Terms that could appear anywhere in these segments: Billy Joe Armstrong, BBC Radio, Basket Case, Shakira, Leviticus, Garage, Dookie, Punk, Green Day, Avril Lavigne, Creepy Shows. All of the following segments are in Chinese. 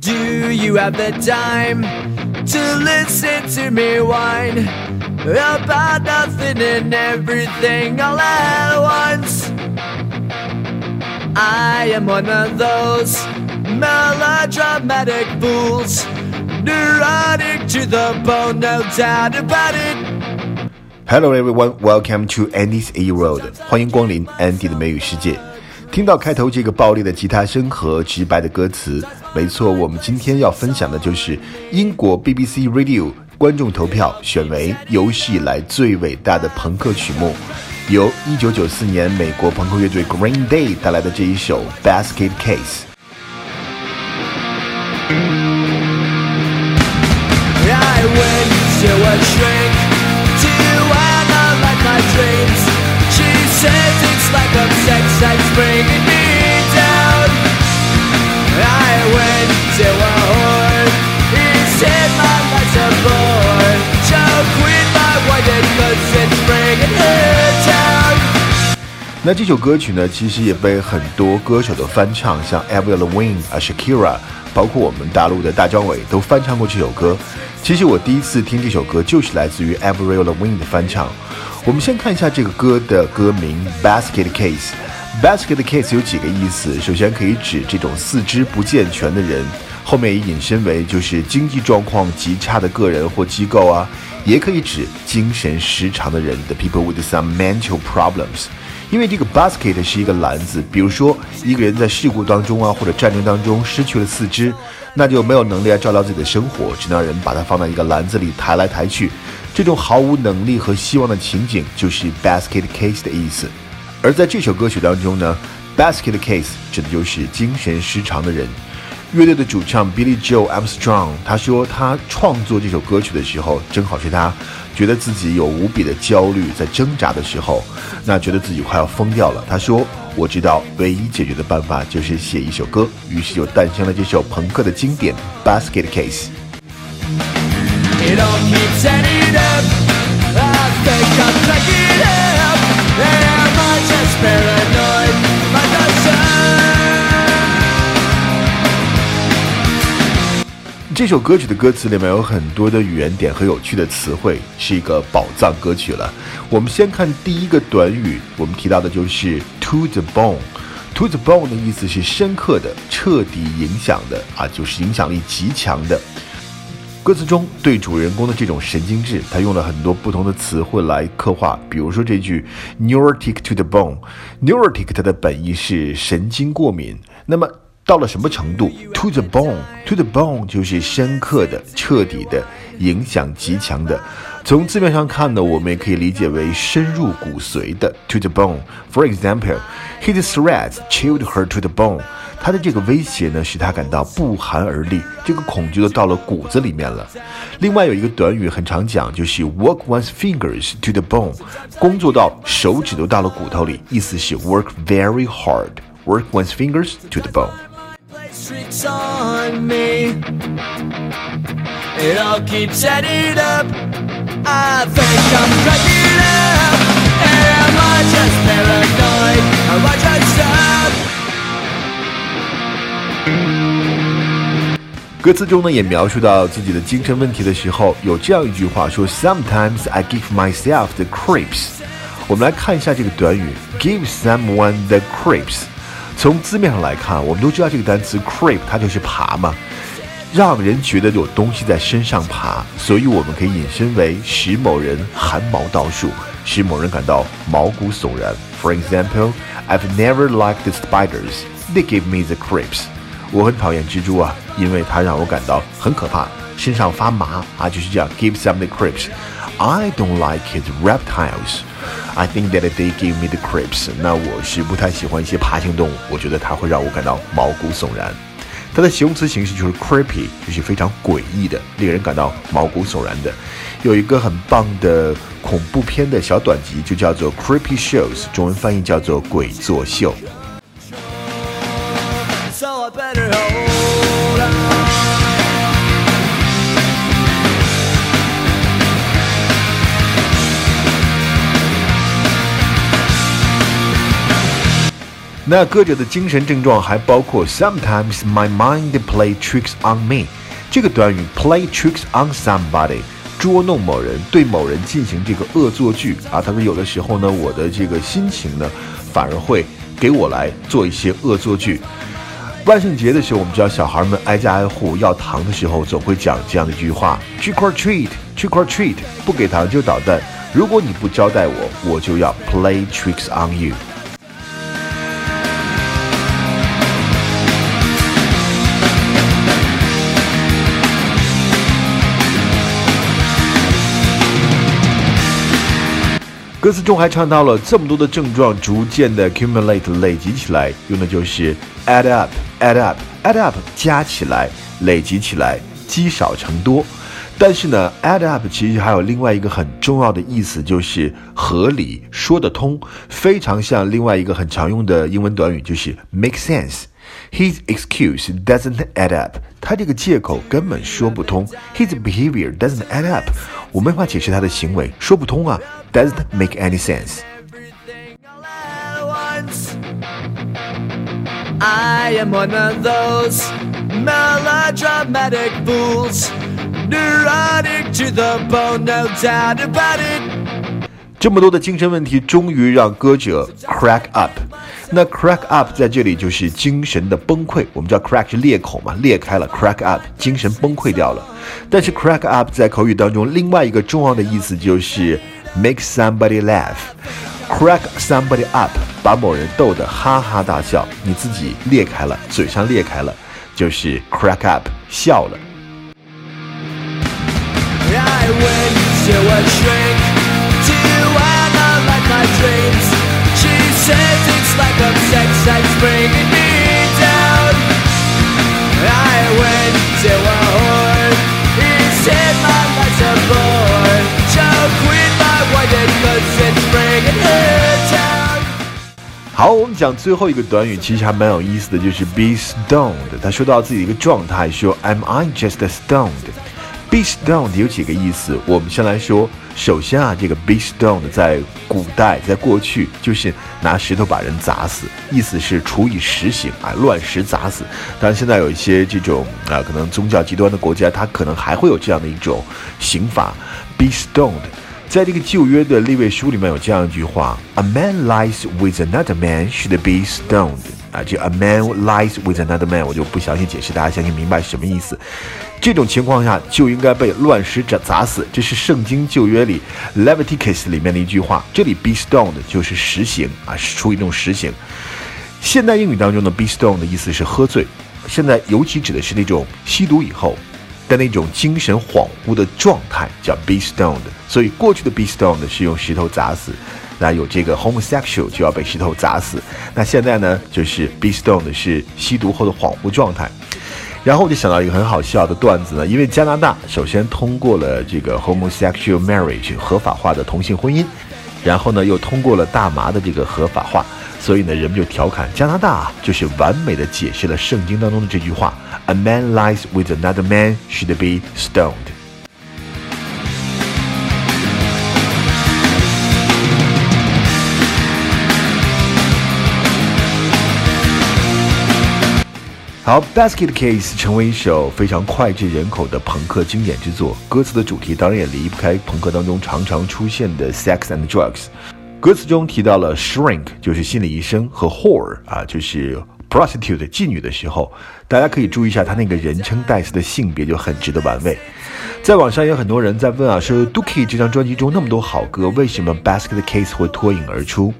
Do you have the time to listen to me whine about nothing and everything all at once? I am one of those melodramatic fools, neurotic to the bone, no doubt about it. Hello everyone, welcome to Andy's A-Road. 欢迎光临 Andy 的美语世界。听到开头这个暴力的吉他声和直白的歌词，没错，我们今天要分享的就是英国 BBC Radio 观众投票选为有史以来最伟大的朋克曲目，由1994年美国朋克乐队 Green Day 带来的这一首 Basket Case。 I went to a shrink to analyze my dreams. She says it's like a sex that's bringing me down. I went to a whore. He said my life's a bore. So quit my wedding cause it's bringing her down. 那这首歌曲呢，其实也被很多歌手的翻唱，像 Avril Lavigne 啊 Shakira， 包括我们大陆的大张伟都翻唱过这首歌。其实我第一次听这首歌就是来自于 Avril Lavigne 的翻唱。我们先看一下这个歌的歌名 Basket Case。 Basket Case 有几个意思，首先可以指这种四肢不健全的人，后面也引申为就是经济状况极差的个人或机构啊，也可以指精神失常的人 The people with some mental problems。因为这个 basket 是一个篮子，比如说一个人在事故当中啊，或者战争当中失去了四肢，那就没有能力来照料自己的生活，只能让人把它放在一个篮子里抬来抬去，这种毫无能力和希望的情景就是 basket case 的意思。而在这首歌曲当中呢， basket case 指的就是精神失常的人。乐队的主唱 Billy Joe Armstrong 他说，他创作这首歌曲的时候正好是他觉得自己有无比的焦虑，在挣扎的时候，那觉得自己快要疯掉了。他说，我知道唯一解决的办法就是写一首歌，于是就诞生了这首朋克的经典 Basket Case。 It all keeps adding up. I think I'm picking up. Am I just paranoid like the sun?这首歌曲的歌词里面有很多的语言点和有趣的词汇，是一个宝藏歌曲了。我们先看第一个短语，我们提到的就是 to the bone。 to the bone 的意思是深刻的、彻底影响的啊，就是影响力极强的。歌词中对主人公的这种神经质，他用了很多不同的词汇来刻画，比如说这句 neurotic to the bone。 neurotic 它的本意是神经过敏，那么到了什么程度 to the bone， to the bone 就是深刻的、彻底的、影响极强的。从字面上看呢，我们也可以理解为深入骨髓的 to the bone。 For example, his threats chilled her to the bone。 他的这个威胁呢，使他感到不寒而栗，这个恐惧都到了骨子里面了。另外有一个短语很常讲，就是 work one's fingers to the bone， 工作到手指都到了骨头里，意思是 work very hard， work one's fingers to the bone。Tricks on me. It all keeps adding up. I think I'm cracking up. Am I just paranoid? Am I just up? 歌词中呢也描述到自己的精神问题的时候，有这样一句话说 Sometimes I give myself the creeps。 我们来看一下这个短语 give someone the creeps。从字面上来看，我们都知道这个单词 creep 它就是爬嘛，让人觉得有东西在身上爬，所以我们可以引申为使某人寒毛倒竖，使某人感到毛骨悚然。 For example, I've never liked the spiders. They gave me the creeps. 我很讨厌蜘蛛啊，因为它让我感到很可怕，身上发麻啊，就是这样 give some the creeps. I don't like his reptiles.I think that they gave me the creeps. 那我是不太喜欢一些爬行动物，我觉得它会让我感到毛骨悚然。它的形容词形式就是 creepy， 就是非常诡异的，令人感到毛骨悚然的。有一个很棒的恐怖片的小短集，就叫做 Creepy Shows， 中文翻译叫做鬼作秀。So I better hold on. 那歌者的精神症状还包括 Sometimes my mind play tricks on me 这个短语 play tricks on somebody 捉弄某人，对某人进行这个恶作剧啊。他说有的时候呢，我的这个心情呢，反而会给我来做一些恶作剧。万圣节的时候，我们知道小孩们挨家挨户要糖的时候，总会讲这样的一句话 Trick or treat, Trick or treat 不给糖就捣蛋，如果你不招待我，我就要 play tricks on you。歌词中还唱到了这么多的症状逐渐的 accumulate 累积起来，用的就是 add up add up add up 加起来累积起来，积少成多。但是呢 add up 其实还有另外一个很重要的意思，就是合理说得通，非常像另外一个很常用的英文短语，就是 make sense。 His excuse doesn't add up 他这个借口根本说不通。 His behavior doesn't add up 我没法解释他的行为，说不通啊， doesn't make any sense。 I am one of those melodramatic fools neurotic to the bone, no doubt about it。 这么多的精神问题终于让歌者 crack up。 那 crack up 在这里就是精神的崩溃，我们知道 crack 是裂口嘛，裂开了 crack up 精神崩溃掉了。但是 crack up 在口语当中另外一个重要的意思就是 make somebody laugh。 crack somebody up 把某人逗得哈哈大笑，你自己裂开了，嘴上裂开了，就是 crack up 笑了。I went to a shrink to analyze my dreams. She says it's like a sex that's bringing me down. I went to a whore. He said my life's a bore. She'll quit my wife because it's bringing her down. 好，我们讲最后一个短语，其实还蛮有意思的，就是 be stoned。他说到自己一个状态，说 Am I just stoned?Be stoned 有几个意思，我们先来说。首先啊，这个 be stoned 在古代，在过去就是拿石头把人砸死，意思是处以石刑啊，乱石砸死。当然，现在有一些这种啊，可能宗教极端的国家，它可能还会有这样的一种刑罚。Be stoned， 在这个旧约的利未书里面有这样一句话 ：A man lies with another man should be stoned。啊，这 a man lies with another man 我就不详细解释，大家相信明白什么意思。这种情况下就应该被乱石砸死，这是圣经旧约里 Leviticus 里面的一句话。这里 be stoned 就是石刑啊，处于一种石刑。现代英语当中的 be stoned 的意思是喝醉，现在尤其指的是那种吸毒以后的那种精神恍惚的状态，叫 be stoned。 所以过去的 be stoned 是用石头砸死，那有这个 homosexual 就要被石头砸死。那现在呢，就是 be stoned 是吸毒后的恍惚状态。然后我就想到一个很好笑的段子呢，因为加拿大首先通过了这个 homosexual marriage 合法化的同性婚姻，然后呢又通过了大麻的这个合法化，所以呢人们就调侃加拿大啊，就是完美的解释了圣经当中的这句话 A man lies with another man should be stoned。好， Basket Case 成为一首非常脍炙人口的朋克经典之作，歌词的主题当然也离不开朋克当中常常出现的 sex and drugs。 歌词中提到了 shrink 就是心理医生和 whore 啊，就是 prostitute 妓女的时候，大家可以注意一下他那个人称代词的性别，就很值得玩味。在网上也有很多人在问啊，说 Dookie 这张专辑中那么多好歌，为什么 Basket Case 会脱颖而出？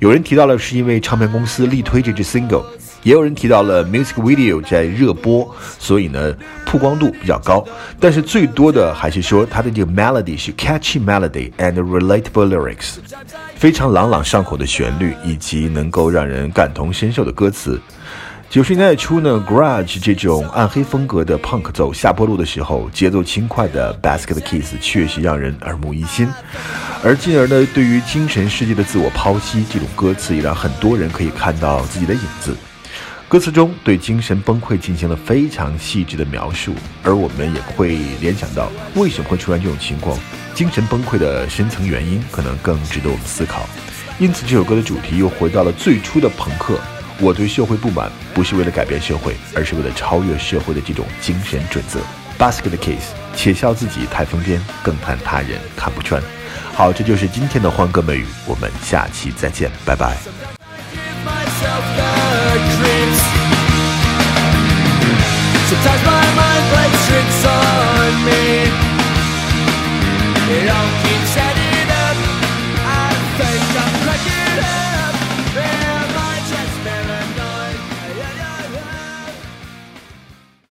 有人提到了是因为唱片公司力推这支 single，也有人提到了 music video 在热播，所以呢曝光度比较高。但是最多的还是说它的这个 melody 是 catchy melody and relatable lyrics， 非常朗朗上口的旋律以及能够让人感同身受的歌词。90年代初呢 Garage 这种暗黑风格的 Punk 走下坡路的时候，节奏轻快的 Basket Case 确实让人耳目一新。而进而呢，对于精神世界的自我剖析，这种歌词也让很多人可以看到自己的影子。歌词中对精神崩溃进行了非常细致的描述，而我们也会联想到为什么会出现这种情况，精神崩溃的深层原因可能更值得我们思考。因此这首歌的主题又回到了最初的朋克，我对社会不满不是为了改变社会，而是为了超越社会的这种精神准则。 Basket Case， 且笑自己太疯癫，更叹他人看不穿。好，这就是今天的欢歌美语，我们下期再见，拜拜。